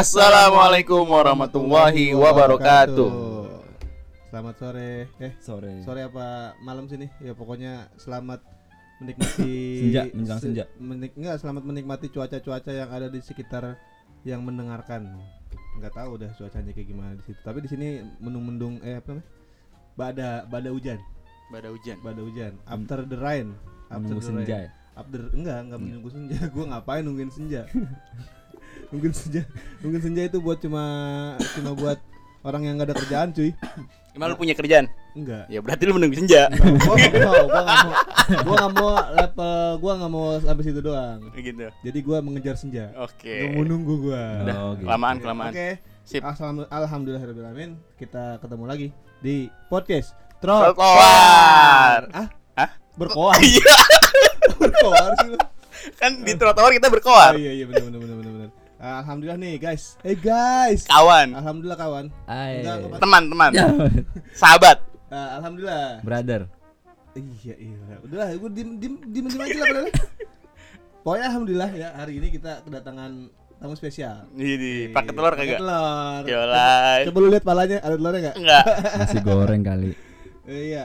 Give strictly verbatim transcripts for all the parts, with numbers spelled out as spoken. Assalamualaikum warahmatullahi wabarakatuh. Selamat sore. Eh sore. Sore apa malam sini? Ya pokoknya selamat menikmati senja, menjelang senja. Menik enggak selamat menikmati cuaca-cuaca yang ada di sekitar yang mendengarkan. Enggak tahu udah cuacanya kayak gimana di situ. Tapi di sini mendung-mendung eh apa namanya? Bada bada hujan. Bada hujan. Bada hujan. After the rain. After menunggu the rain. Senja. After enggak, enggak hmm. menunggu senja. Gua ngapain nungguin senja? Mungkin senja, mungkin senja itu buat cuma cuma buat orang yang nggak ada kerjaan, cuy. Emang lu punya kerjaan? Enggak. Ya berarti lu menunggu senja. Gue nggak mau, gue nggak mau, gue nggak mau level, gue nggak mau sampai situ doang. Gitu. Jadi gue mengejar senja. Oke. Okay. Nunggu gue. Udah. Oh, gitu. Kelamaan kelamaan. Oke. Okay. Sip. Alhamdulillahirabbil alamin. Kita ketemu lagi di podcast Trotoar. Ah? Ah? Berkoar. Iya. Berkoar sih lu. Kan di trotoar kita berkoar. Oh, iya iya benar benar benar benar. Alhamdulillah nih guys. Eh hey guys. Kawan. Alhamdulillah kawan. Teman-teman. Sahabat. Uh, alhamdulillah. Brother. Iya iya. Udahlah, gue dim dim dim dim aja lah padahal. Pokoknya alhamdulillah ya, hari ini kita kedatangan tamu spesial. Ini pakai telur kagak? Telur. Yolai. Coba lu lihat palanya, ada telurnya enggak? Enggak. Masih goreng kali. Iya.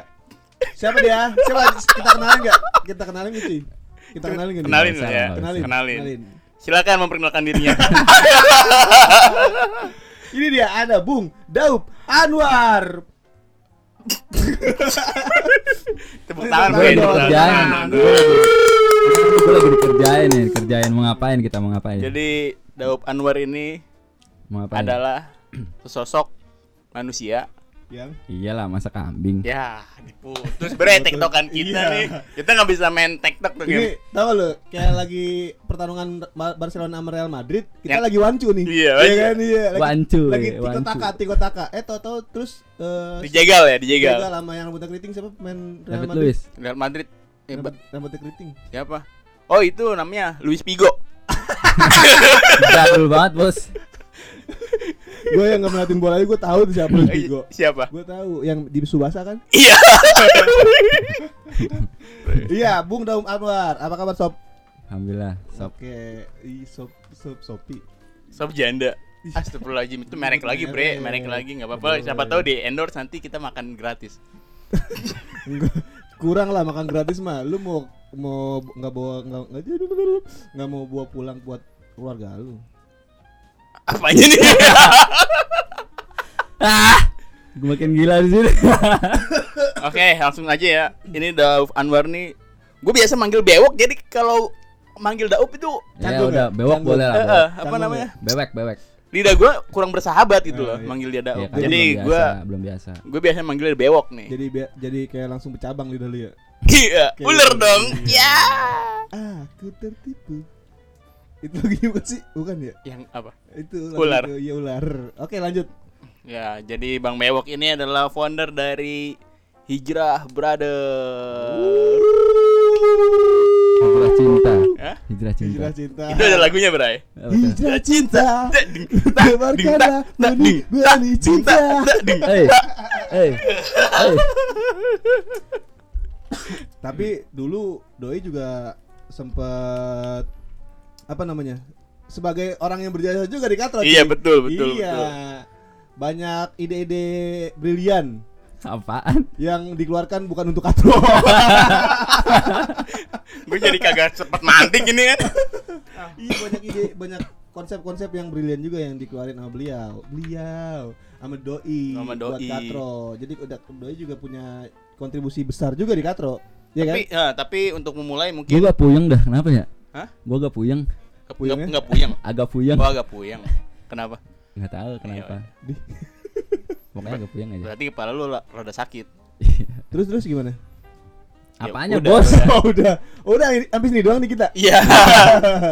Siapa dia? Siapa kita kenalin enggak? Kita kenalin gitu. Kita kenalin enggak? Kenalin ya. Kenalin. Kenalin. kenalin. kenalin. Silakan memperkenalkan dirinya. Ini dia ada Bung Daud Anwar. Tepuk tangan gue ini kerjaan. Gue lagi dikerjain nih, kerjain mau ngapain kita mau ngapain. Jadi Daud Anwar ini adalah sosok manusia yang iyalah masa kambing. Ya, diputus berat TikTokan kita iya. Nih. Kita enggak bisa main TikTok tuh game. Ini tahu lu, kayak lagi pertarungan Barcelona sama Real Madrid, kita yang lagi wancu nih. Iya ya, kan iya. Lagi, wancu. Lagi tikotaka, tikotaka. Eh tahu-tahu terus uh, dijegal ya, dijegal. Dijegal sama yang rambutnya keriting siapa main Real Madrid? Luis. Real Madrid. Eh, Rambut, rambutnya keriting. Siapa? Oh, itu namanya Luis Figo. Jadul banget, Bos. Gue yang nggak melihatin bola aja gue tahu tuh siapa Luis Figo. Siapa? Gue tahu yang di Subasa kan? Iya. Iya, Bung Daud Anwar. Apa kabar sob? Alhamdulillah. Sob. Oke, i sob sob sopi. Sob janda. Astagfirullahaladzim itu merek lagi bre, merek lagi nggak apa-apa. Siapa tahu di endorse nanti kita makan gratis. Kurang lah makan gratis mah. Lu mau mau nggak bawa nggak nggak mau bawa pulang buat keluarga lu. Apanya nih? Ah, gue makin gila di sini. Oke, langsung aja ya. Ini Daud Anwar nih. Gue biasa manggil bewok, jadi kalau manggil Daud itu ya udah bewok boleh lah. Bewok. Apa Canggung namanya? Bewek, bewek. Lidah gue kurang bersahabat gitu loh, manggil dia Daud. Ya, kan jadi gue belum biasa. Gue biasanya manggil bewok nih. Jadi be- jadi kayak langsung bercabang lidah lu ya. Iya, ular dong. Ya. Aku tertipu. Itu lagi bukan sih? Bukan ya? Yang apa? Itu ular. Itu, ya ular. Oke, lanjut. Ya, jadi Bang Bewok ini adalah founder dari Hijrah Brothers. Hijrah Cinta. Hah? Hijrah Cinta. Hijrah Cinta. Itu ada lagunya, Bray. Hijrah Cinta. Tebarkanlah benih-benih cinta. Hey. Hey. Hey. Tapi dulu Doi juga sempat apa namanya sebagai orang yang berjasa juga di Katro. Iya betul betul. Iya betul. Banyak ide-ide brilian. Apaan? Yang dikeluarkan bukan untuk Katro. Gue jadi kagak cepet manting ini kan. Iya banyak ide banyak konsep-konsep yang brilian juga yang dikeluarin sama beliau beliau sama Doi, sama Doi buat Katro. Jadi Doi juga punya kontribusi besar juga di Katro. Iya kan? Ya, tapi untuk memulai mungkin gue puyeng dah kenapa ya? Hah? Gua agak puyeng. Puyeng enggak puyeng. Agak puyeng. Gua agak puyeng. Kenapa? Enggak tahu kenapa. Pokoknya agak puyeng aja. Berarti kepala lu l- rada sakit. Terus terus gimana? Ya, apanya, udah, Bos? Udah. udah. Udah habis ini doang nih kita. Iya.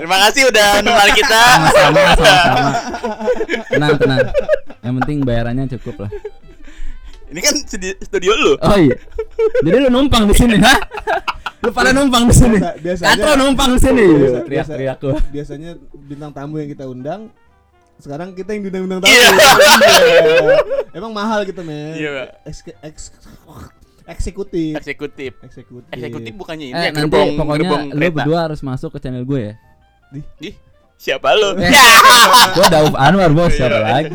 Terima kasih udah nonton kita. Sama-sama. Tenang, tenang. Yang penting bayarannya cukup lah. Ini kan studio lu. Oh iya. Jadi lu numpang di sini, ha? Lu pada numpang di sini. Katro numpang di sini. Teriak-teriak lu. Biasanya bintang tamu yang kita undang, sekarang kita yang diundang-undang tamu. Yeah. Emang mahal gitu, men. Iya, Eks- eks- eksekutif. Eksekutif. Eksekutif. Eksekutif bukannya ini eh, gerbong, pokoknya gerbong kereta. Lu berdua harus masuk ke channel gue ya. Di. Di. Siapa lu? Gua Daud Anwar, bos. Siapa lagi?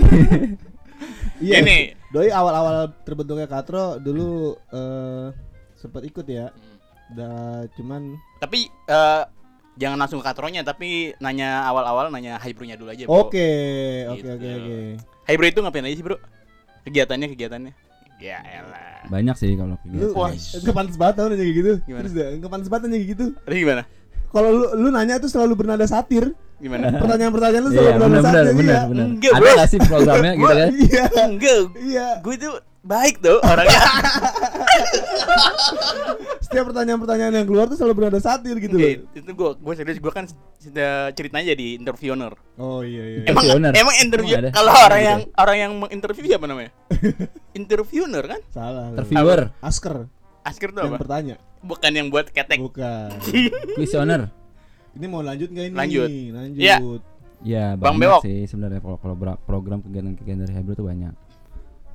Iya. Ini doi awal-awal terbentuknya Katro dulu uh, sempat ikut ya. Udah cuman tapi uh, jangan langsung ke Katronya, tapi nanya awal-awal nanya Hybrunya dulu aja, bro. Oke, oke, oke, oke. Hybru itu ngapain aja sih, bro? Kegiatannya kegiatannya? Ya elah. Banyak sih kalau kegiatan. Wah, kepantes banget tau nanya kayak gitu. Gimana? Terus udah kepantes banget nanya kayak gitu. Terus gimana? Kalau lu, lu nanya tuh selalu bernada satir. Gimana? Pertanyaan-pertanyaan lu selalu yeah, bernada bener, satir. Bener, bener, bener. Ada enggak sih programnya gitu kan? Iya. Enggak. Iya. Gue tuh baik tuh orangnya. Setiap pertanyaan-pertanyaan yang keluar tuh selalu berada satir gitu loh. Itu gue, gue serius, gue kan ceritanya jadi interviewer. Oh iya iya. Emang interviewer. Emang interview. Kalau orang yang orang yang menginterview siapa namanya? Interviewer kan? Salah. Interviewer. Asker. Asker tuh apa? Yang bertanya. Bukan yang buat ketek. Bukan. Questioner. Ini mau lanjut nggak ini? Lanjut. Lanjut. Ya, ya Bang Bewok sih sebenarnya kalau kalau program kegiatan-kegiatan dari Hebrew tuh banyak.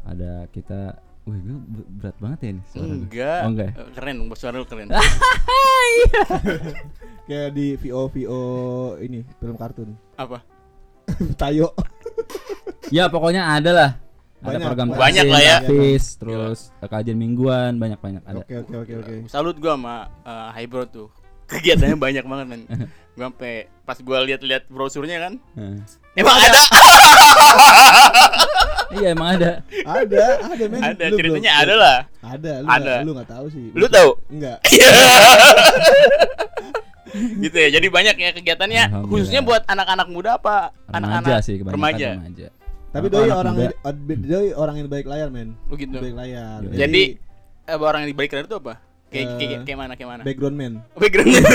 Ada kita. Wih, gue berat banget ya nih suara. Enggak, oh, enggak. Keren, suara lu keren. Kayak di V O V O ini, film kartun. Apa? Tayo. Ya, pokoknya ada lah. Ada program banyak lah ya. Fis, terus kajian mingguan, banyak-banyak ada. Oke, oke, oke, oke. Salut gue sama uh, Hybrid tuh. Kegiatannya banyak banget kan. Gue sampai pas gue lihat-lihat brosurnya kan. Emang ada. Iya emang ada. Ada, ada men. Ada lu ceritanya belum, ada lah. Ada, lu ada. Gak, lu enggak tahu sih. Lu tahu? Enggak. Gitu ya. Jadi banyak ya kegiatannya khususnya buat anak-anak muda apa? Anak-anak remaja sih, remaja. remaja. Tapi doi orang doi orang yang baik layar men. Oh gitu. Baik layar. Jadi, Jadi eh, orang yang baik layar itu apa? Kayak uh, kayak kayak mana kayak mana? Background man. Oh, background man.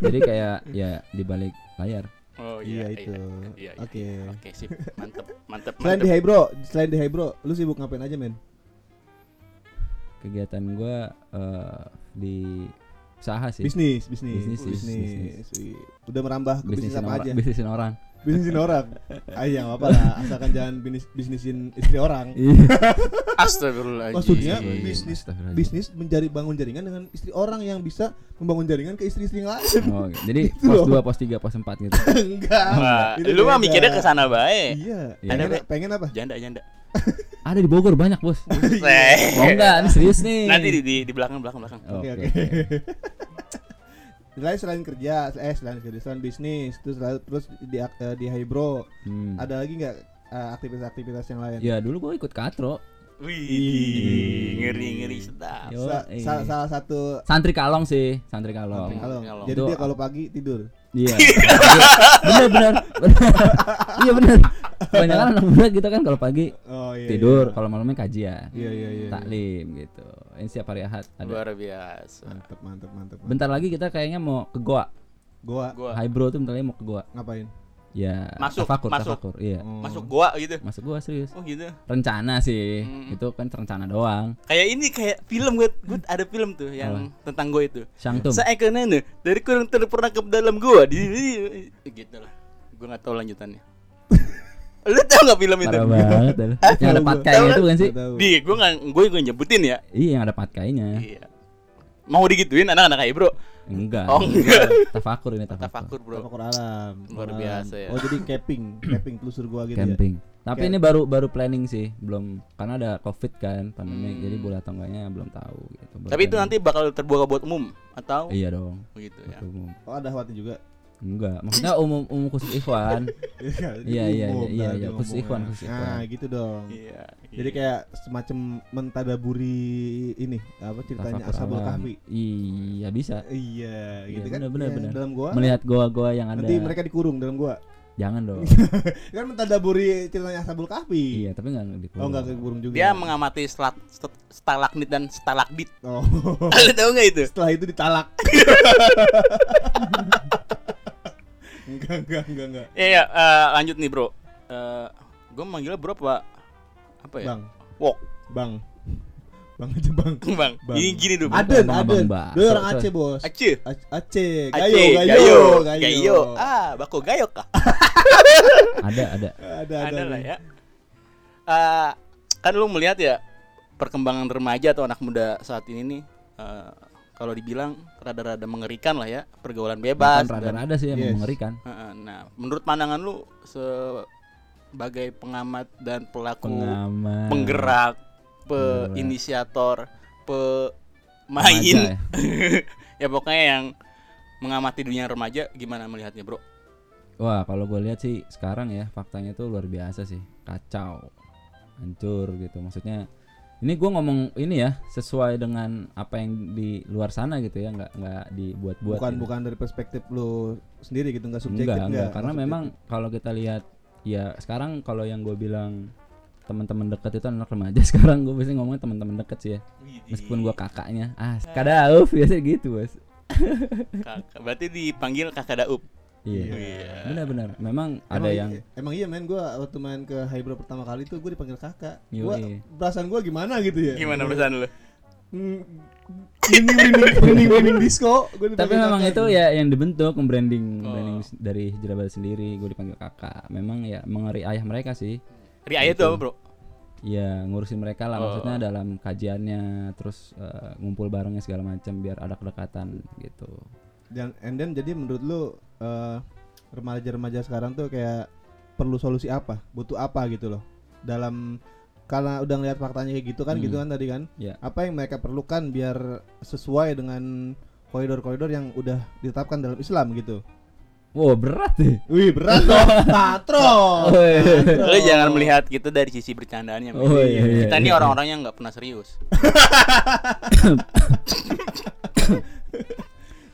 Jadi kayak ya di balik layar. Oh iya, iya itu. Iya, iya, Oke. Iya, iya. Oke, sip. Mantap, mantap. Selain di Hybro, selain di Hybro, lu sibuk ngapain aja, men? Kegiatan gua uh, di usaha sih. Bisnis, bisnis. Bisnis, bisnis. bisnis. bisnis. bisnis. Udah merambah ke bisnis, bisnis apa aja? Bisnisin orang. Bisnisin orang. Ah, iya, enggak apa-apa. Asalkan jangan bisnis bisnisin istri orang. Astagfirullahaladzim. Maksudnya bisnis bisnis menjadi bangun jaringan dengan istri orang yang bisa membangun jaringan ke istri-istri lain. Oh, okay. Jadi pos dua, pos tiga, pos empat gitu. Enggak. Nah, lu mah mikirnya ke sana bae. Iya. Ada pengen, pengen apa? Janda-janda. Ada di Bogor banyak, Bos. Oh, enggak, ini serius nih. Nanti di di, di belakang-belakang belakang. Oke, okay, oke. Okay. Okay. Selain selain kerja, eh selain kerja, selain bisnis, terus terus di uh, di Hybro, hmm. ada lagi nggak uh, aktivitas-aktivitas yang lain? Ya dulu gue ikut Katro. Wih, ngeri ngeri sedap. Yo, Sa- eh. salah, salah satu santri kalong sih, santri kalong. Santri kalong. kalong. Jadi itu, dia kalau pagi tidur. Iya. bener bener. Iya bener. Banyak kan anak muda gitu kan kalau pagi oh, iya, tidur, iya. kalau malamnya kajian, iya, iya, iya, taklim iya. gitu. Ini setiap hari Ahad ada. Luar biasa. Mantap, mantap, mantap. Bentar lagi kita kayaknya mau ke goa. Goa. Hybro tuh bentar lagi mau ke goa. Ngapain? Ya, masuk, tafakur, masuk, tafakur, iya. Oh. Masuk goa gitu. Masuk goa serius. Oh gitu. Rencana sih, hmm. itu kan rencana doang. Kayak ini kayak film gue, gue ada film tuh yang oh. tentang goa itu. Syangtum. Seakan itu dari kurang terpernah ke dalam goa di gitu lah. Gue nggak tahu lanjutannya. Lu tau nggak film itu? Parah banget. Yang ada patkainya itu kan sih? Di, gue nggak, gue gue nyebutin ya. Iya, yang ada patkainya. Iya. Mau digituin anak-anak kayak bro? Enggak. Oh, enggak. Tafakur ini tafakur. Tafakur, bro. Tafakur alam. Luar biasa ya. Oh, jadi camping, camping telusur gua gitu camping. Ya. Camping. Tapi Camp. ini baru baru planning sih, belum karena ada Covid kan, pandemi. Hmm. Jadi boleh atau enggaknya belum tahu gitu. Baru Tapi planning. Itu nanti bakal terbuka buat umum atau? Iya dong. Begitu ya. Umum. Oh, ada khawati juga. Enggak, maksudnya umum umum khusus ikhwan. Iya, iya, iya, iya, khusus ikhwan, khusus ikhwan. Nah, gitu dong. Iya. Jadi kayak semacam mentadaburi ini, apa ceritanya Ashabul Kahfi. Iya, bisa. Iya, gitu kan. Benar, benar. Dalam goa. Melihat goa-goa yang ada. Nanti mereka dikurung dalam goa. Jangan dong. Kan mentadaburi ceritanya Ashabul Kahfi. Iya, tapi enggak dikurung. Oh, enggak dikurung juga. Dia mengamati stalaktit dan stalagmit. Oh. Lu tahu enggak itu? Setelah itu ditalak. Enggak, enggak, enggak, enggak. Iya, ya, uh, lanjut nih, Bro. Uh, gue manggilnya Bro apa? Apa ya? Bang. Wok. Bang. Bang aja, Bang. Bang. Gini gini dulu. Aden, Aden. Doi orang Aceh, Bos. Aceh. Aceh. Gayo, Gayo, Gayo. Ah, bako Gayo kah? Ada, ada. Ada, ada lah ya. Uh, kan lu melihat ya perkembangan remaja atau anak muda saat ini nih, uh, kalau dibilang rada-rada mengerikan lah ya, pergaulan bebas. Bukan rada-rada sih yang yes. mengerikan. Nah, menurut pandangan lu sebagai pengamat dan pelaku, pengamat, penggerak, peinisiator, pemain, ya? Ya pokoknya yang mengamati dunia remaja, gimana melihatnya, bro? Wah, kalau gue lihat sih sekarang ya faktanya tuh luar biasa sih, kacau, hancur gitu. Maksudnya ini gue ngomong ini ya sesuai dengan apa yang di luar sana gitu ya, nggak nggak dibuat-buat. Bukan gitu. Bukan dari perspektif lo sendiri gitu, nggak subjektif nggak? Nggak, karena subjektif. Memang kalau kita lihat ya sekarang kalau yang gue bilang teman-teman dekat itu anak remaja sekarang, gue biasanya ngomongnya teman-teman dekat sih ya, meskipun gue kakaknya, ah kada Daud biasanya gitu bos. Kakak, berarti dipanggil kakak Daud. Iya, yeah. yeah. benar-benar. Memang emang ada yang iya. emang iya men, gue waktu main ke Hijrah pertama kali itu gue dipanggil kakak. Gue iya. perasaan gue gimana gitu ya? Gimana perasaan lu? Branding-branding disco. Tapi memang kakak. Itu ya yang dibentuk branding oh. branding dari Hijrah Brothers sendiri. Gue dipanggil kakak. Memang ya mengeri ayah mereka sih. Riayah itu apa bro? Ya ngurusin mereka lah, maksudnya oh. dalam kajiannya, terus uh, ngumpul barengnya segala macam biar ada kedekatan gitu. Dan and then jadi menurut lu uh, remaja-remaja sekarang tuh kayak perlu solusi apa? Butuh apa gitu loh. Dalam karena udah ngelihat faktanya kayak gitu kan, hmm. gitu kan tadi kan. Yeah. Apa yang mereka perlukan biar sesuai dengan koridor-koridor yang udah ditetapkan dalam Islam gitu. Wow, berat deh. Wih, berat dong. Katro. Lu jangan melihat gitu dari sisi bercandaannya. Oh, iya, iya, kita ini iya, iya. orang-orang yang enggak pernah serius.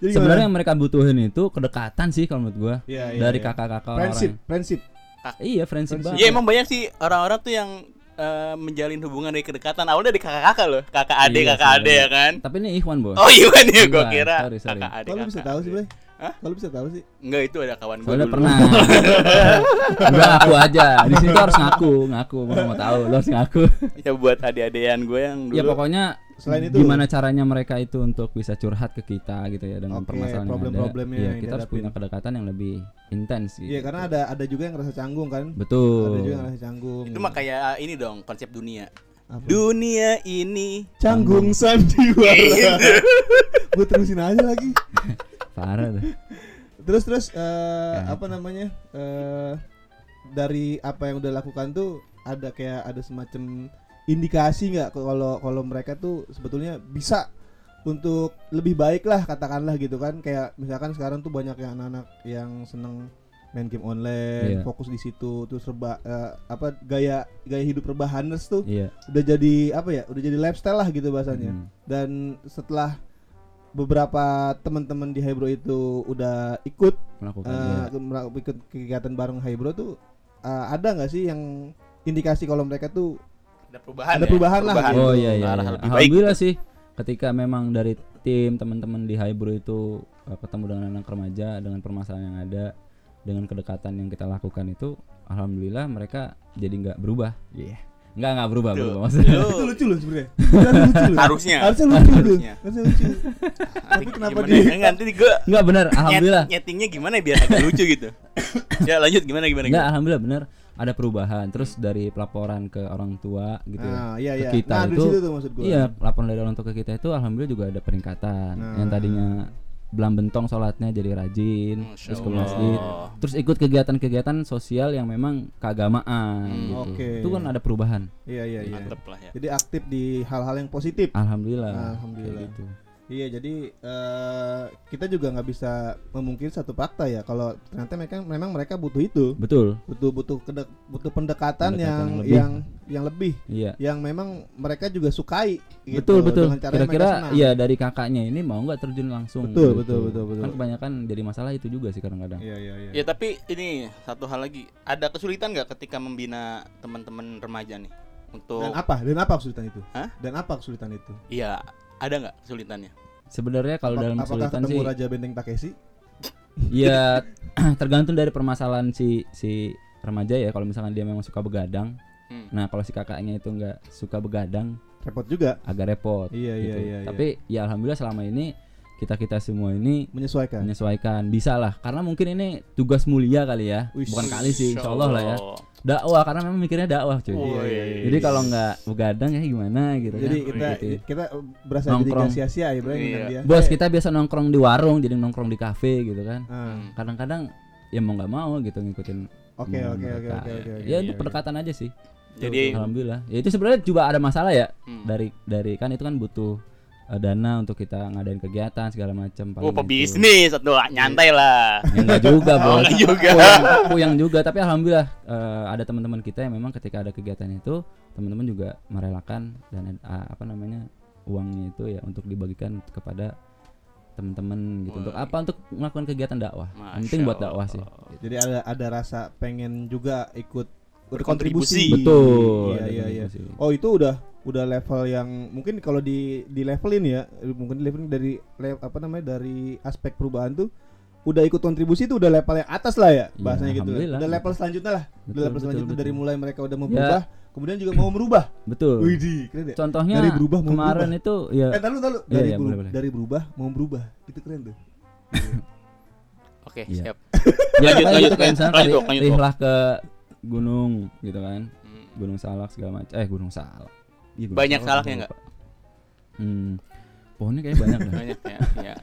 Sebenarnya yang mereka butuhin itu kedekatan sih kalau menurut gua, yeah, yeah, dari yeah. kakak-kakak friendship, orang. Friendship, friendship. Iya, friendship banget. Iya, emang banyak sih orang-orang tuh yang uh, menjalin hubungan dari kedekatan. Awalnya dari kakak-kakak loh, kakak ade, iya, kakak ade ya kan. Tapi ini Ikhwan, Bos. Oh, Ikhwan ya, gua kira. Sorry, sorry. Kakak ade. Kalau bisa tahu sih, Bro. Hah? Kalau bisa tahu sih. Enggak, itu ada kawan gua. Soalnya dulu. Pernah. Enggak aku aja. Di situ harus ngaku, ngaku mau mau tahu, lu harus ngaku. Ya buat ade-adean gua yang dulu. Ya pokoknya selain itu gimana caranya mereka itu untuk bisa curhat ke kita gitu ya dengan okay, permasalahan problem-problem yang ada. Ya, yang kita harus punya kedekatan yang lebih intens gitu. Iya, karena ada ada juga yang rasa canggung kan? Betul. Ada juga yang rasa canggung. Itu mah kayak ini dong konsep dunia. Apa? Dunia ini canggung sandiwara. Gua terusin aja lagi. Parah tuh. Terus terus uh, apa namanya? Uh, dari apa yang udah lakukan tuh ada kayak ada semacam indikasi nggak kalau kalau mereka tuh sebetulnya bisa untuk lebih baik lah katakanlah gitu kan, kayak misalkan sekarang tuh banyak yang anak-anak yang seneng main game online, yeah. fokus di situ, terus serba uh, apa gaya gaya hidup rebahaners tuh yeah. udah jadi apa ya, udah jadi lifestyle lah gitu bahasanya. Mm. Dan setelah beberapa teman-teman di Hijrah itu udah ikut melakukan uh, ya. ikut kegiatan bareng Hijrah tuh uh, ada nggak sih yang indikasi kalau mereka tuh ada perubahan, ada perubahan, ya? perubahan lah? Perubahan. Oh iya iya. Ya. Alhamdulillah sih, ketika memang dari tim teman-teman di Hijrah itu uh, ketemu dengan anak remaja dengan permasalahan yang ada, dengan kedekatan yang kita lakukan itu, alhamdulillah mereka jadi nggak berubah. Iya. Yeah. Enggak enggak berubah tuh, berubah maksudnya. Itu lucu loh sebenarnya. Harusnya. Harusnya lucu. Harusnya. Harusnya lucu. Tapi kenapa dia ganti tiga? Enggak benar, alhamdulillah. Nyetingnya gimana biar agak lucu gitu. Ya lanjut gimana gimana gitu. Enggak, alhamdulillah benar ada perubahan. Terus dari pelaporan ke orang tua gitu ah, ya. Iya, ke kita nah, itu. Iya, laporan dari orang tua ke kita itu alhamdulillah juga ada peningkatan. Nah. Yang tadinya belang bentong sholatnya jadi rajin, Masya terus ke masjid, terus ikut kegiatan-kegiatan sosial yang memang keagamaan hmm, gitu. Okay. Itu kan ada perubahan. Iya iya iya. Lah, ya. Jadi aktif di hal-hal yang positif. Alhamdulillah. Alhamdulillah. Gitu. Iya, jadi uh, kita juga nggak bisa memungkiri satu fakta ya kalau ternyata mereka memang mereka butuh itu. Betul. Butuh butuh kedek, butuh pendekatan, pendekatan yang yang lebih. yang yang lebih, iya. Yang memang mereka juga sukai. Gitu, betul betul. Kira-kira ya dari kakaknya ini mau nggak terjun langsung. Betul gitu. betul betul betul. Kan kebanyakan jadi masalah itu juga sih kadang-kadang. Iya iya iya. Ya tapi ini satu hal lagi, ada kesulitan nggak ketika membina teman-teman remaja nih untuk. Dan apa? Dan apa kesulitan itu? Hah? Dan apa kesulitan itu? Iya. Ada nggak kesulitannya? Sebenarnya kalau dalam kesulitan sih. Apakah ketemu Raja Benteng Takeshi? Ya tergantung dari permasalahan si si remaja ya. Kalau misalkan dia memang suka begadang, hmm. nah kalau si kakaknya itu nggak suka begadang, repot juga. Agak repot. Iya gitu. iya iya. Tapi iya. ya alhamdulillah selama ini kita-kita semua ini menyesuaikan. Menyesuaikan, bisa lah. Karena mungkin ini tugas mulia kali ya. Wish. Bukan kali sih, insyaallah lah ya. Dakwah, karena memang mikirnya dakwah cuy. Oh, iya, iya. Jadi kalau nggak begadang ya gimana gitu. Jadi kan? kita gitu. kita berasa nongkrong. Jadi sia-sia ya, Bro. Iya. Bos, kita biasa nongkrong di warung, jadi nongkrong di kafe gitu kan. Hmm. Kadang-kadang ya mau nggak mau gitu ngikutin. Oke oke oke oke. Ya untuk pendekatan aja sih. Jadi alhamdulillah. Ya itu sebenarnya juga ada masalah ya hmm. dari dari kan itu kan butuh dana untuk kita ngadain kegiatan segala macam. Oh, pebisnis atau nyantai lah. Enggak juga, Bro. Enggak juga. Puyang juga, tapi alhamdulillah uh, ada teman-teman kita yang memang ketika ada kegiatan itu, teman-teman juga merelakan dan uh, apa namanya? uangnya itu ya untuk dibagikan kepada teman-teman gitu. Woy. Untuk apa? Untuk melakukan kegiatan dakwah. Penting buat dakwah sih. Gitu. Jadi ada ada rasa pengen juga ikut berkontribusi. Betul. Iya, iya, iya. Oh, itu udah udah level yang mungkin kalau di di levelin ya, mungkin leveling dari le, apa namanya dari aspek perubahan tuh udah ikut kontribusi tuh udah level yang atas lah ya bahasanya ya, gitu lah. Udah level selanjutnya lah. Betul, udah level betul, selanjutnya betul. Dari mulai mereka udah mau berubah, ya. Kemudian juga mau merubah. Betul. Widih, keren deh. Contohnya dari berubah mau kemarin berubah. Itu ya eh, tahu tahu dari ya, ya, beru- dari berubah mau berubah. Itu keren tuh. Oke, okay, siap. Ya, lanjut lanjut kan misalnya ke gunung gitu kan. Gunung Salak segala macam. Eh, Gunung Salak. Ya, banyak salaknya enggak? Hmm, pohonnya kayaknya banyak dah. Banyak ya. Ya.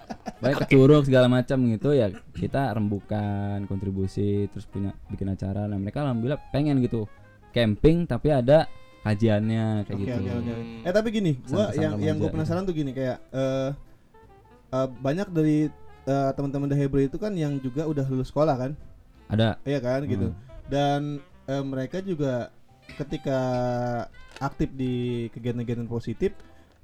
Baik okay. Keturuk segala macam gitu ya. Kita rembukan kontribusi terus punya bikin acara. Nah, mereka alhamdulillah pengen gitu. Camping tapi ada kajiannya kayak okay, gitu. Okay, okay. Eh tapi gini, gua yang yang gua penasaran gitu. Tuh gini kayak uh, uh, banyak dari uh, teman-teman The Hebrew itu kan yang juga udah lulus sekolah kan? Ada. Iya kan hmm. gitu. Dan uh, mereka juga ketika aktif di kegiatan-kegiatan positif,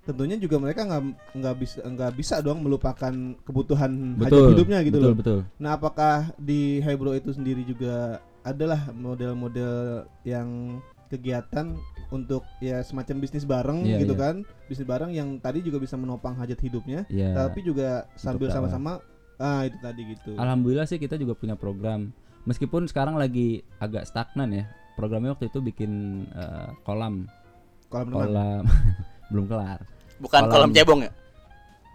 tentunya juga mereka nggak nggak bisa nggak bisa dong melupakan kebutuhan hajat hidupnya gitu betul, loh. Betul. Nah, apakah di Hebrew itu sendiri juga adalah model-model yang kegiatan untuk ya semacam bisnis bareng yeah, gitu yeah. kan, bisnis bareng yang tadi juga bisa menopang hajat hidupnya, yeah, tapi juga sambil sama-sama ah itu tadi gitu. Alhamdulillah sih kita juga punya program, meskipun sekarang lagi agak stagnan ya. Programnya waktu itu bikin uh, kolam kolam, kolam belum kelar bukan kolam, kolam cebong ya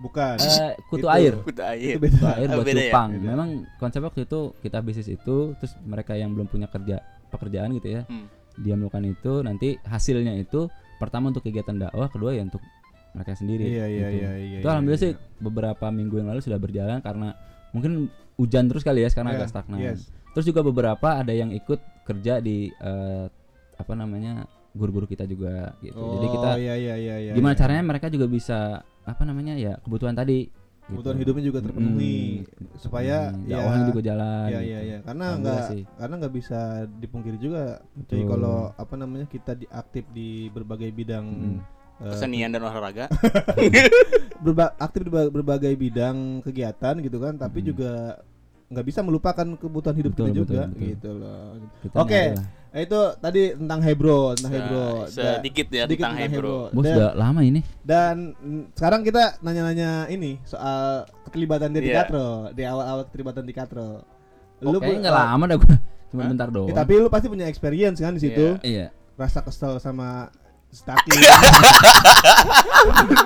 bukan uh, kutu, air. kutu air kutu air buat cupang ya? Memang konsep waktu itu kita bisnis itu terus mereka yang belum punya kerja pekerjaan gitu ya hmm. dia melakukan itu nanti hasilnya itu pertama untuk kegiatan dakwah kedua ya untuk mereka sendiri iya, gitu. iya, iya, iya, itu alhamdulillah iya, iya. sih beberapa minggu yang lalu sudah berjalan karena mungkin hujan terus kali ya sekarang yeah, agak stagnan yes. Terus juga beberapa ada yang ikut kerja di uh, apa namanya guru-guru kita juga gitu. Oh, jadi kita iya, iya, iya, iya, gimana iya. caranya mereka juga bisa apa namanya ya kebutuhan tadi kebutuhan gitu. Hidupnya juga terpenuhi hmm, supaya dakwahnya ya, juga jalan. Iya iya iya. Gitu. Karena enggak karena enggak bisa dipungkiri juga jadi kalau apa namanya kita di, aktif di berbagai bidang hmm. kesenian dan olahraga, Berba- aktif di berbagai bidang kegiatan gitu kan, tapi hmm. juga nggak bisa melupakan kebutuhan hidup betul, kita betul, juga, betul. Gitu loh. Oke, okay. Nah, itu tadi tentang Hebrew, tentang Hebrew. Sedikit ya sedikit tentang, tentang Hebrew. Bos udah lama ini. Dan sekarang kita nanya-nanya ini soal keterlibatan dia yeah. di Katro, di awal-awal keterlibatan di Katro. Lu okay, nggak lama dah, gua cuma huh? bentar doang. Ya, tapi lu pasti punya experience kan di situ. Iya. Yeah. Rasa kesel sama Staki.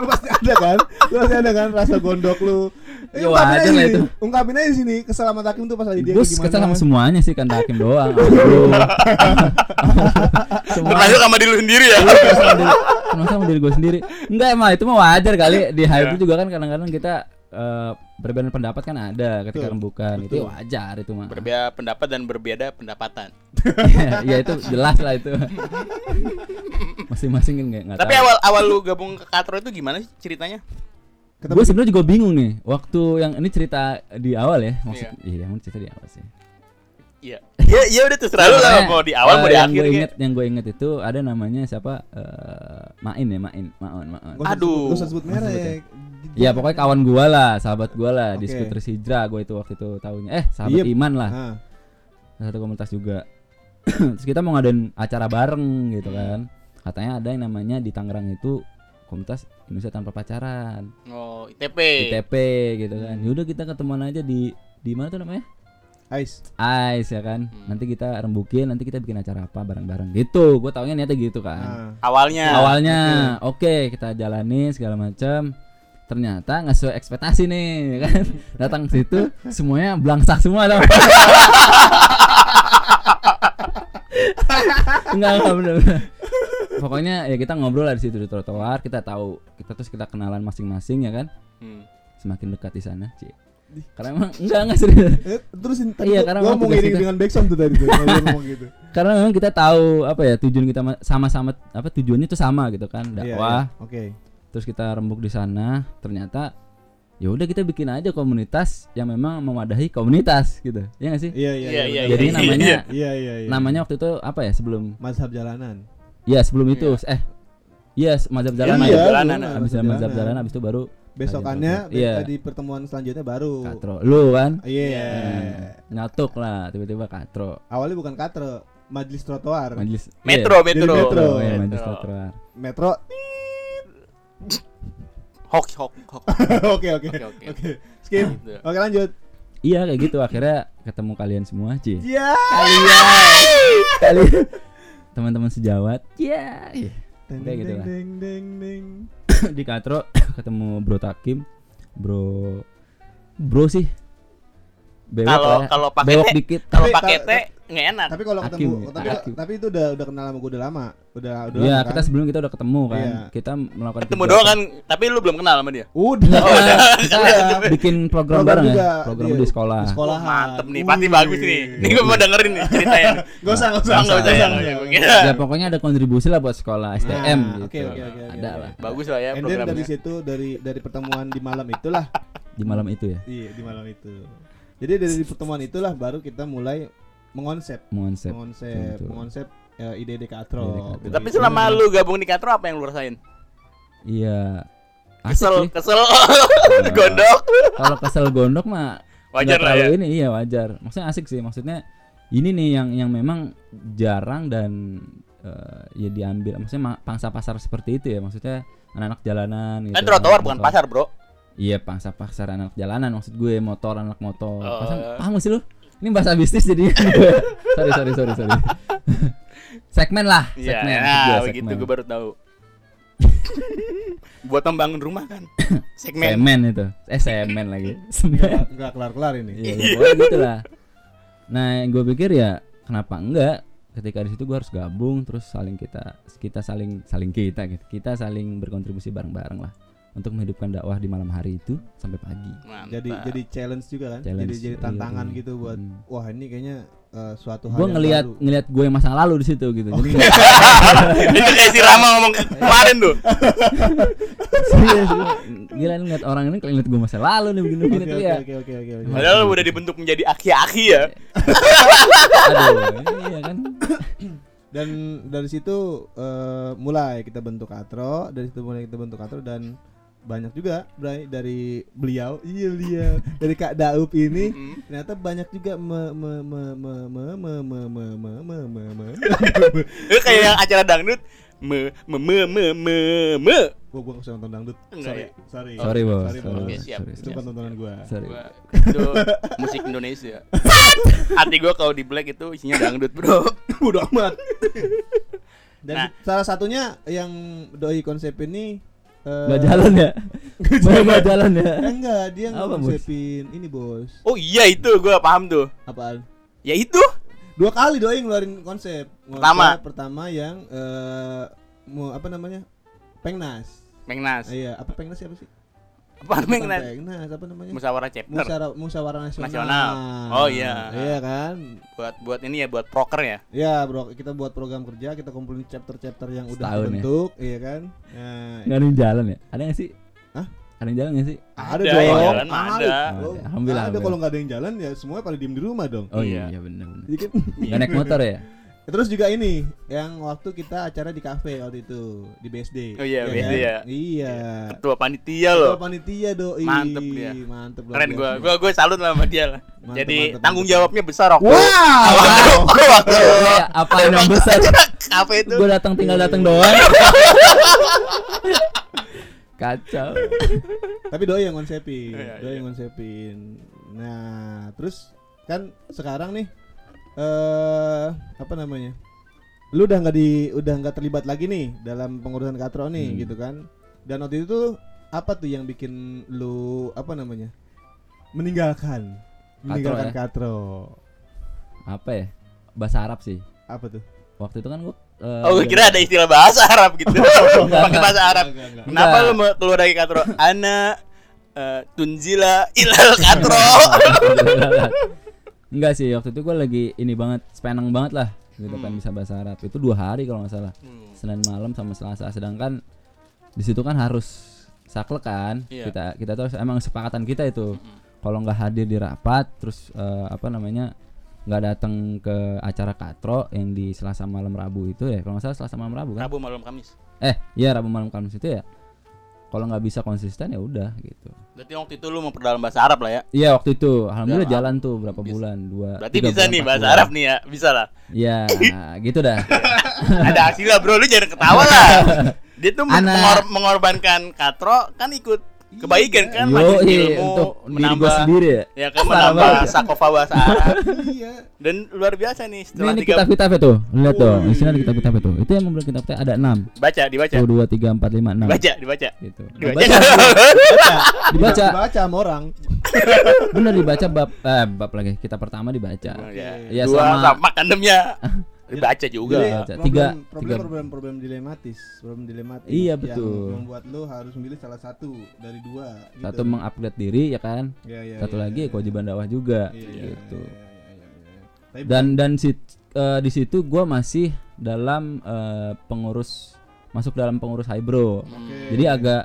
Lu pasti ada kan? Lu pasti ada kan rasa gondok lu. Eh, yo aja lah itu. Ungkapin aja di sini kesel sama Takim tuh pas lagi dia Bus, gimana. Bus kesel sama semuanya sih kan Takim doang. Termasuk sama diri lu sendiri ya. Termasuk sama diri gue sendiri. Enggak emang itu mah wajar kali di hype yeah. juga kan kadang-kadang kita uh, perbedaan pendapat kan ada ketika rembukan itu wajar itu mah. Berbeda pendapat dan berbeda pendapatan. ya, ya itu jelas lah itu. Masing-masing enggak enggak. Tapi tahu. awal awal lu gabung ke Katro itu gimana sih ceritanya? Gue sebenarnya juga bingung nih. Waktu yang ini cerita di awal ya. Maksud iya, yang cerita di awal sih. Iya. Ya ya udah terserah lu lah mau di awal uh, mau di akhir. Yang gue inget, yang gue inget itu ada namanya siapa? Uh, Main ya, Main, Maon, Maon. Aduh. Gua sebut merek. Ya. Ya pokoknya kawan gue lah, sahabat gue lah okay. di Skuter Hijrah gue itu waktu itu tahunya. Eh, sahabat yep. Iman lah. Ha. Satu komunitas juga. Terus kita mau ngadain acara bareng gitu kan. Katanya ada yang namanya di Tangerang itu komunitas Indonesia Tanpa Pacaran. Oh, I T P. I T P gitu kan. Yaudah kita ketemuan aja di di mana tuh namanya? Ais. Ais ya kan. Hmm. Nanti kita rembukin, nanti kita bikin acara apa bareng-bareng. Gitu. Gue taunya niatnya gitu kan. Nah. Awalnya. Awalnya. Oke, okay, kita jalani segala macam. ternyata nggak sesuai ekspektasi nih kan, datang situ semuanya blangsak semua dong. Enggak enggak bener. Pokoknya ya kita ngobrol lah di situ di trotoar, kita tahu, kita terus kita kenalan masing-masing ya kan. Hmm. Semakin dekat di sana, Ci. Karena emang enggak enggak serius. Terus iya, karena gua mau ngiring dengan backsound tuh tadi tuh. Ngomong gitu. Karena memang kita tahu apa ya, tujuan kita sama-sama apa tujuannya itu sama gitu kan, dakwah. Yeah, yeah. Oke. Okay. Terus kita rembuk di sana, ternyata ya udah kita bikin aja komunitas yang memang memadahi komunitas gitu. Iya enggak sih? Iya iya iya. Jadi namanya iya iya iya. Namanya waktu itu apa ya sebelum Mazhab Jalanan. Iya, sebelum itu eh yes, Mazhab Jalanan. Iya, Jalanan. Habis Mazhab Jalanan habis itu baru besokannya yeah. di pertemuan selanjutnya baru Katro. Lu kan? Iya. Yeah. Hmm. Nyatuk lah tiba-tiba Katro. Awalnya bukan Katro, Majelis Trotoar. Majelis Metro, yeah. Metro. Metro. Oh, yeah, Majelis Trotoar. Metro. Hok hok hok. Oke oke oke. Skip. Oke lanjut. Iya kayak gitu akhirnya ketemu kalian semua, Ci. Iya. Yeah. Kalian. Kalian teman-teman sejawat. Iya. Yeah. Kayak gitu lah. Ding ding ding. Di Katro ketemu Bro Takim. Bro Bro sih. Kalau kalau pakai dikit, kalau pakai T nggak enak. Tapi kalau ketemu, Hakim, tapi, Hakim. tapi itu udah udah kenal sama gue udah lama, udah udah. Iya, kita kan? Sebelum kita udah ketemu kan, yeah. kita melakukan. Ketemu doang kan, tapi lu belum kenal sama dia. Udah, oh, udah. Kita udah. Bikin program, program bareng juga, ya, program iya. di sekolah. Di sekolah. Oh, mantep nih, pasti bagus nih. Ini gue mau dengerin nih ceritanya. Gak usah, gak usah, gak usah. Ya pokoknya ada kontribusi lah buat sekolah S T M. Oke, oke, oke. Ada lah. Bagus lah ya programnya. Dan dari situ dari dari pertemuan di malam itulah. Di malam itu ya. Iya, di malam itu. Jadi dari pertemuan itulah baru kita mulai mengonsep, mengonsep, mengonsep, mengonsep ya, ide di Katro. Tapi selama lu gabung di Katro apa yang lu rasain? Iya, kesel, kesel, gondok. Kalau kesel gondok mah wajar lah ya. Ini iya wajar. Maksudnya asik sih, maksudnya ini nih yang yang memang jarang dan uh, ya diambil. Maksudnya pangsa pasar seperti itu ya. Maksudnya anak-anak jalanan. Kan gitu, trotoar bukan pasar bro. Iya pangsa pasar anak jalanan maksud gue motor anak motor. Uh, Pasang, paham sih lu? Ini bahasa bisnis jadi. sorry sorry sorry sorry. segmen lah. Iya. Segmen, nah, begitu gue baru tahu. Buat membangun rumah kan. Segmen. Segmen itu. Eh segmen lagi. Enggak enggak kelar-kelar ini. Iya gitu lah. Nah yang gue pikir ya kenapa enggak? Ketika di situ gue harus gabung terus saling kita kita saling saling kita kita saling berkontribusi bareng-bareng lah. Untuk menghidupkan dakwah di malam hari itu sampai pagi. Mantap. Jadi jadi challenge juga kan? Challenge, jadi jadi tantangan iya, gitu buat hmm. wah ini kayaknya uh, suatu hal. Gue ngelihat ngelihat gue masa lalu di situ gitu. Okay. Jadi kayak si Rama ngomong kemarin tuh. Gila ngelihat orang ini kayak ngelihat gue masa lalu nih begini begini tuh ya. Oke oke oke oke. Padahal udah dibentuk menjadi aki-aki ya. Aduh, iya kan. Dan dari situ uh, mulai kita bentuk Katro, dari situ mulai kita bentuk Katro dan banyak juga Bray, dari beliau iya beliau dari Kak Daud ini mm-hmm. ternyata banyak juga me me me me me me me me me me me me itu kayak yang acara dangdut me me me me me me gua gua nggak usah nonton dangdut sorry sorry sorry bos itu bukan tontonan gua itu musik Indonesia hati gua kalau di black itu isinya dangdut bro bodo amat dan salah satunya yang doi konsep ini Enggak jalan ya? Enggak jalan ya? Enggak, dia ngonsepin ini, Bos. Oh iya itu, gua paham tuh. Apaan? Ya itu. Dua kali doi ngeluarin konsep. Ngonsep pertama pertama yang uh, mau apa namanya? Pengnas. Pengnas. Eh, iya, apa Pengnas siapa sih? Apa Pengnas? Pengnas apa namanya? Musyawarah chapter. Musyawarah musyawarah nasional. nasional. Oh iya. Iya kan? Buat buat ini ya, buat proker ya. Iya, Bro. Kita buat program kerja, kita kumpulin chapter-chapter yang setahun udah terbentuk, ya. Iya kan? Nah, enggak ada jalan ya? Ada enggak sih? Hah? Ada yang jalan enggak sih? Ada, ada dong. Jalan, ada. Ada. Oh, alhamdulillah. Ada kalau enggak ada yang jalan ya semuanya pada diem di rumah dong. Oh iya, iya benar benar. Dikit enggak naik motor ya? Terus juga ini yang waktu kita acara di kafe waktu itu di B S D. Oh iya, ya B S D kan? Ya. Iya. Ketua panitia loh. Ketua panitia doi. Mantep dia. Mantep loh. Keren gua. Gua gua salut sama dia lah. Mantep, jadi mantep, tanggung mantep. Jawabnya besar kok. Wow. Apa yang besar? Kafe itu. Gua datang tinggal datang doang. Kacau. Tapi doi yang ngonsepin. Doi yang ngonsepin. Nah, terus kan sekarang nih Uh, apa namanya? Lu udah enggak di udah enggak terlibat lagi nih dalam pengurusan Katro nih hmm. gitu kan. Dan waktu itu tuh apa tuh yang bikin lu apa namanya meninggalkan meninggalkan Katro, ya? Apa ya, bahasa Arab sih. Apa tuh? Waktu itu kan gua uh, oh gue kira ada istilah bahasa Arab gitu. Pakai bahasa Arab. Enggak, enggak. Kenapa enggak. Lu mau keluar dari Katro? Ana uh, tunjila ilal Katro. Enggak sih, waktu itu gue lagi ini banget, pengen banget lah gitu, hmm. pengen bisa bahasa Arab. Itu dua hari kalau enggak salah. Hmm. Senin malam sama Selasa. Sedangkan di situ kan harus saklek kan, yeah. kita kita tuh emang kesepakatan kita itu mm-hmm. kalau nggak hadir di rapat, terus uh, apa namanya nggak datang ke acara Katro yang di Selasa malam Rabu itu ya, kalau nggak salah Selasa malam Rabu kan? Rabu malam Kamis. Eh, iya Rabu malam Kamis itu ya. Kalau nggak bisa konsisten ya udah gitu. Berarti waktu itu lu memperdalam bahasa Arab lah ya? Iya waktu itu, alhamdulillah jalan tuh berapa bisa. bulan dua. Berarti bisa nih bahasa bulan. Arab nih ya, bisa lah. Iya, gitu dah. Ada hasilnya bro, lu jangan ketawa lah. Dia tuh mengor- mengorbankan Katro kan ikut kebaikan kan, makin ilmu untuk menambah sendiri ya. Ya kan menambah sakofa bahasa Arab. Iya. Dan luar biasa nih setelah ini tiga. Ini kitab-kitab itu. Lihat oh, dong, isinya kitab-kitab itu. Itu yang membeli kitab-kitab ada enam. Baca, dibaca. satu dua tiga empat lima enam. Baca, dibaca. Gitu. Dibaca. Dibaca. Dibaca. Dibaca. Dibaca sama orang. Bener dibaca bab eh bab lagi. Kitab pertama dibaca. Oh, ya. Ya dua, sama sama kandemnya. Dibaca juga. Jadi, baca. Problem, tiga, problem, tiga. problem problem dilematis, problem dilematis. Iya betul. Yang membuat lo harus memilih salah satu dari dua. Gitu. Satu mengupgrade diri ya kan. Ya, ya, satu ya, lagi ya, kewajiban ya. dakwah juga. Ya, gitu. Ya, ya, ya, ya. Dan dan sit, uh, di situ gue masih dalam uh, pengurus masuk dalam pengurus Hijrah. Okay. Jadi agak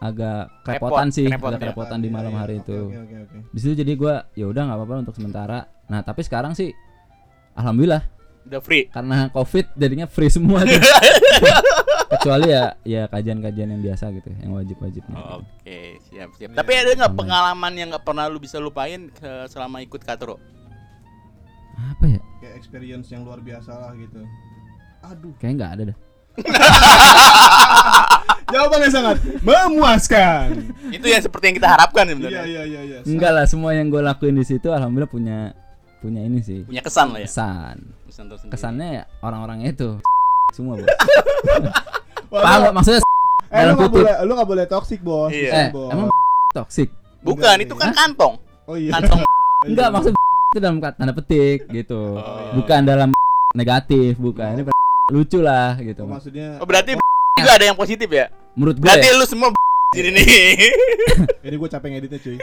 agak kerepotan sih, repot, agak kerepotan ya, di malam ya, hari ya, itu. Okay, okay, okay. Di situ jadi gue ya udah nggak apa-apa untuk sementara. Nah tapi sekarang sih, alhamdulillah. Udah free karena covid jadinya free semua gitu. Kecuali ya ya kajian-kajian yang biasa gitu, yang wajib-wajibnya. Oh, oke okay. siap siap. Tapi ada nggak pengalaman yang nggak pernah lu bisa lupain ke, selama ikut Katro? Apa ya? Kayak experience yang luar biasa lah gitu. Aduh. Kayak nggak ada dah. Jawabannya sangat memuaskan. Itu ya seperti yang kita harapkan sebenarnya. Iya iya iya. Enggak lah, semua yang gue lakuin di situ alhamdulillah punya punya ini sih. Punya kesan lah ya. Kesan. Kesannya ya orang-orang itu semua bos. Paham maksudnya? Eh lu nggak boleh, lu nggak boleh toksik bos. Iya. Eh, bos. Emang toksik? Bukan, itu kan kantong. Oh iya. Kantong. Enggak maksud itu dalam tanda petik gitu. Oh. Bukan dalam negatif, bukan. Ini lucu lah gitu. Oh, maksudnya. Oh berarti juga ada yang positif ya? Menurut gue. Berarti ya? Lu semua jadi nih. Ini gue capek ngeditnya cuy.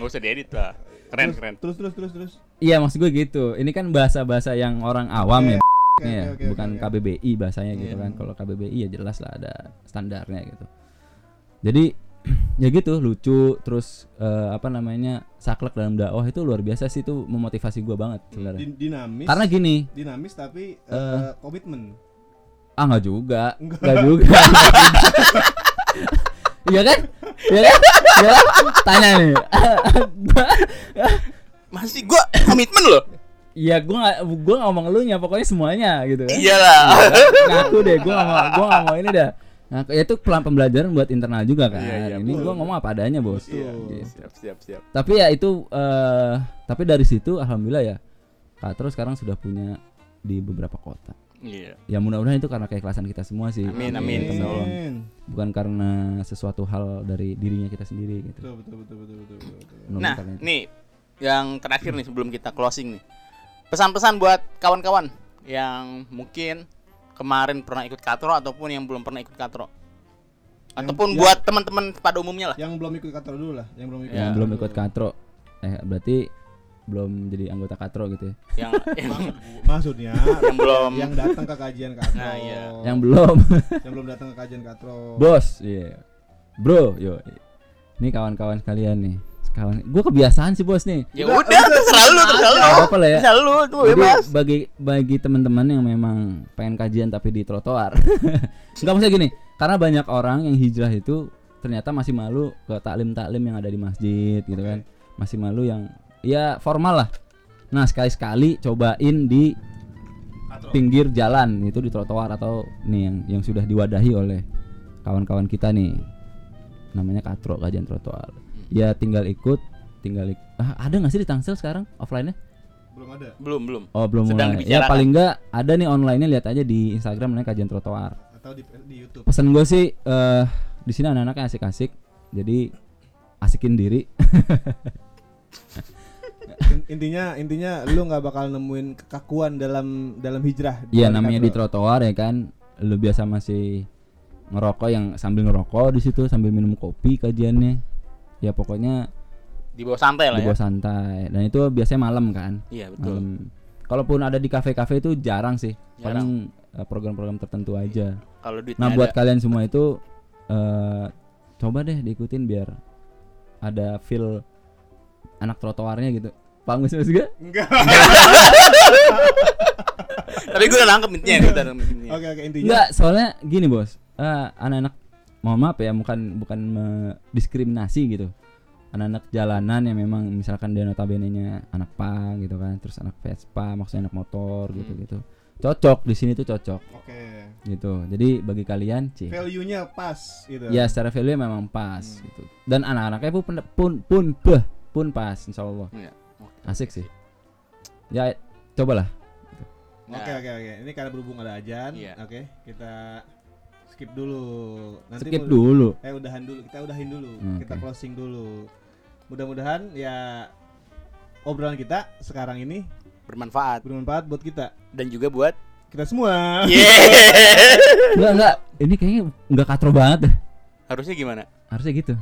Nggak usah diedit lah. Keren terus, keren. Terus terus terus terus. Iya maksud gue gitu. Ini kan bahasa-bahasa yang orang awam okay, ya. Okay, ya. Okay, bukan okay, K B B I bahasanya yeah. gitu kan. Kalau K B B I ya jelas lah ada standarnya gitu. Jadi ya gitu lucu terus uh, apa namanya saklek dalam dakwah itu luar biasa sih, itu memotivasi gue banget sebenarnya. Dinamis. Karena gini. Dinamis tapi uh, uh, komitmen. Ah nggak juga. Nggak juga. Iya kan? Iya kan? Ya, tanya nih. Masih gua komitmen loh. Iya, gua enggak gua ngomong lu nya pokoknya semuanya gitu kan. Iyalah. Ngaku deh gua ngomong gua ngomong ini dah. Nah, itu pembelajaran buat internal juga kan. Iya, iya, ini betul. Gua ngomong apa adanya, Bos. Iya, gitu. Siap, siap, siap. Tapi ya itu uh, tapi dari situ alhamdulillah ya. Katro sekarang sudah punya di beberapa kota. Iya. Yeah. Ya mudah-mudahan itu karena keikhlasan kita semua sih. Amin amin. amin. Bukan karena sesuatu hal dari dirinya kita sendiri gitu. Betul betul betul betul betul. betul, betul. Nah, nih yang terakhir nih sebelum kita closing nih. Pesan-pesan buat kawan-kawan yang mungkin kemarin pernah ikut Katro ataupun yang belum pernah ikut Katro. Yang, ataupun yang, buat teman-teman pada umumnya lah. Yang belum ikut Katro dulu lah, yang belum ikut. Yang belum ikut Katro. Eh berarti belum jadi anggota Katro gitu ya. Yang, yang maksudnya yang belum yang datang ke kajian Katro. Nah, iya. Yang belum yang belum datang ke kajian Katro. Bos, iya. Yeah. Bro, yo. Ini kawan-kawan sekalian nih. Kawan. Gua kebiasaan sih bos nih. Ya udah, terserah lu, terserah lu. Enggak apa-apa lah ya. Terserah lu, tuh bebas. Bagi bagi teman-teman yang memang pengen kajian tapi di trotoar. Enggak maksudnya gini, karena banyak orang yang hijrah itu ternyata masih malu ke taklim-taklim yang ada di masjid gitu okay. kan. Masih malu yang ya formal lah. Nah sekali-sekali cobain di Katro. Pinggir jalan itu di trotoar atau nih yang yang sudah diwadahi oleh kawan-kawan kita nih. Namanya Katro kajian trotoar. Ya tinggal ikut, tinggal ik- ah, ada nggak sih di Tangsel sekarang offline-nya? Belum ada. Belum belum. Oh belum. Sedang mulai. Ya paling nggak ada nih online-nya, lihat aja di Instagram namanya kajian trotoar. atau di, di YouTube. Pesan gue sih uh, di sini anak-anaknya asik-asik, jadi asikin diri. intinya intinya lu nggak bakal nemuin kekakuan dalam dalam hijrah. Iya, namanya Katro. Di trotoar ya kan, lu biasa masih ngerokok yang sambil ngerokok di situ sambil minum kopi kajiannya. Ya pokoknya di bawah santai lah ya. Di bawah santai. Dan itu biasanya malam kan? Iya, betul. Malam. Kalaupun ada di kafe-kafe itu jarang sih. Jarang. Paling program-program tertentu aja. Kalau duitnya nah, buat ada. Kalian semua itu uh, coba deh diikutin biar ada feel anak trotoarnya gitu. Paham gak sih? Enggak. Tapi gue udah nangkep intinya. Oke, oke, intinya. Enggak, soalnya gini, Bos. Uh, anak-anak, mohon maaf ya, bukan bukan uh, diskriminasi gitu. Anak-anak jalanan yang memang misalkan dia notabene-nya anak pang gitu kan, terus anak Vespa, maksudnya anak motor hmm. gitu-gitu. Cocok di sini tuh cocok. Oke. Okay. Gitu. Jadi bagi kalian, Ci. Value-nya pas gitu. Ya, secara value memang pas hmm. gitu. Dan anak-anaknya pun pun pun beh, pun pas insyaallah. Iya. Okay. Asik sih. Ya, cobalah. Oke oke oke. Ini karena berhubung ada ajan, yeah. oke. Okay. Kita skip dulu. Nanti skip dulu. Eh udahan dulu. Kita udahin dulu. Okay. Kita closing dulu. Mudah-mudahan ya obrolan kita sekarang ini bermanfaat. Bermanfaat buat kita dan juga buat kita semua. Yeah. Enggak enggak. Ini kayaknya enggak katro banget deh. Harusnya gimana? Harusnya gitu.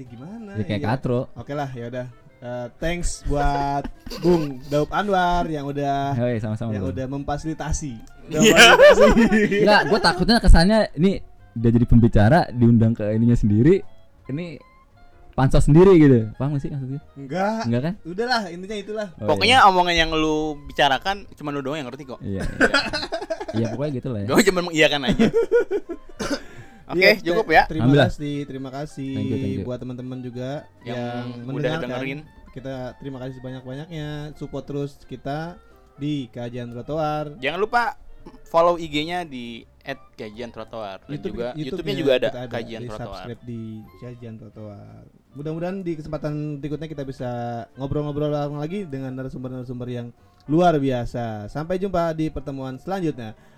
Eh gimana? Ya kayak ya. Katro. Oke lah, ya udah. Uh, thanks buat Bung Daud Anwar yang udah Hei, sama-sama yang bro. udah memfasilitasi. memfasilitasi. Nggak, gue takutnya kesannya ini udah jadi pembicara diundang ke ininya sendiri, ini pansos sendiri gitu. Paham nggak sih maksudnya? Enggak. Enggak kan? Udahlah, intinya itulah. Oh, pokoknya iya. Omongan yang lu bicarakan cuma lu doang yang ngerti kok. Iya. Iya, pokoknya gitulah ya. Gue cuma mengiyakan aja. Oke, okay, ya, cukup ya. Terima Ambil. kasih, terima kasih thank you, thank you. buat teman-teman juga yang, yang mendengarkan. Dengerin. Kita terima kasih banyak-banyaknya. Support terus kita di Kajian Trotoar. Jangan lupa follow I G-nya di et kajian trotoar. YouTube, juga YouTube-nya juga ada, ada Kajian Trotoar. Subscribe di Kajian Trotoar. Mudah-mudahan di kesempatan berikutnya kita bisa ngobrol-ngobrol lagi dengan narasumber-narasumber yang luar biasa. Sampai jumpa di pertemuan selanjutnya.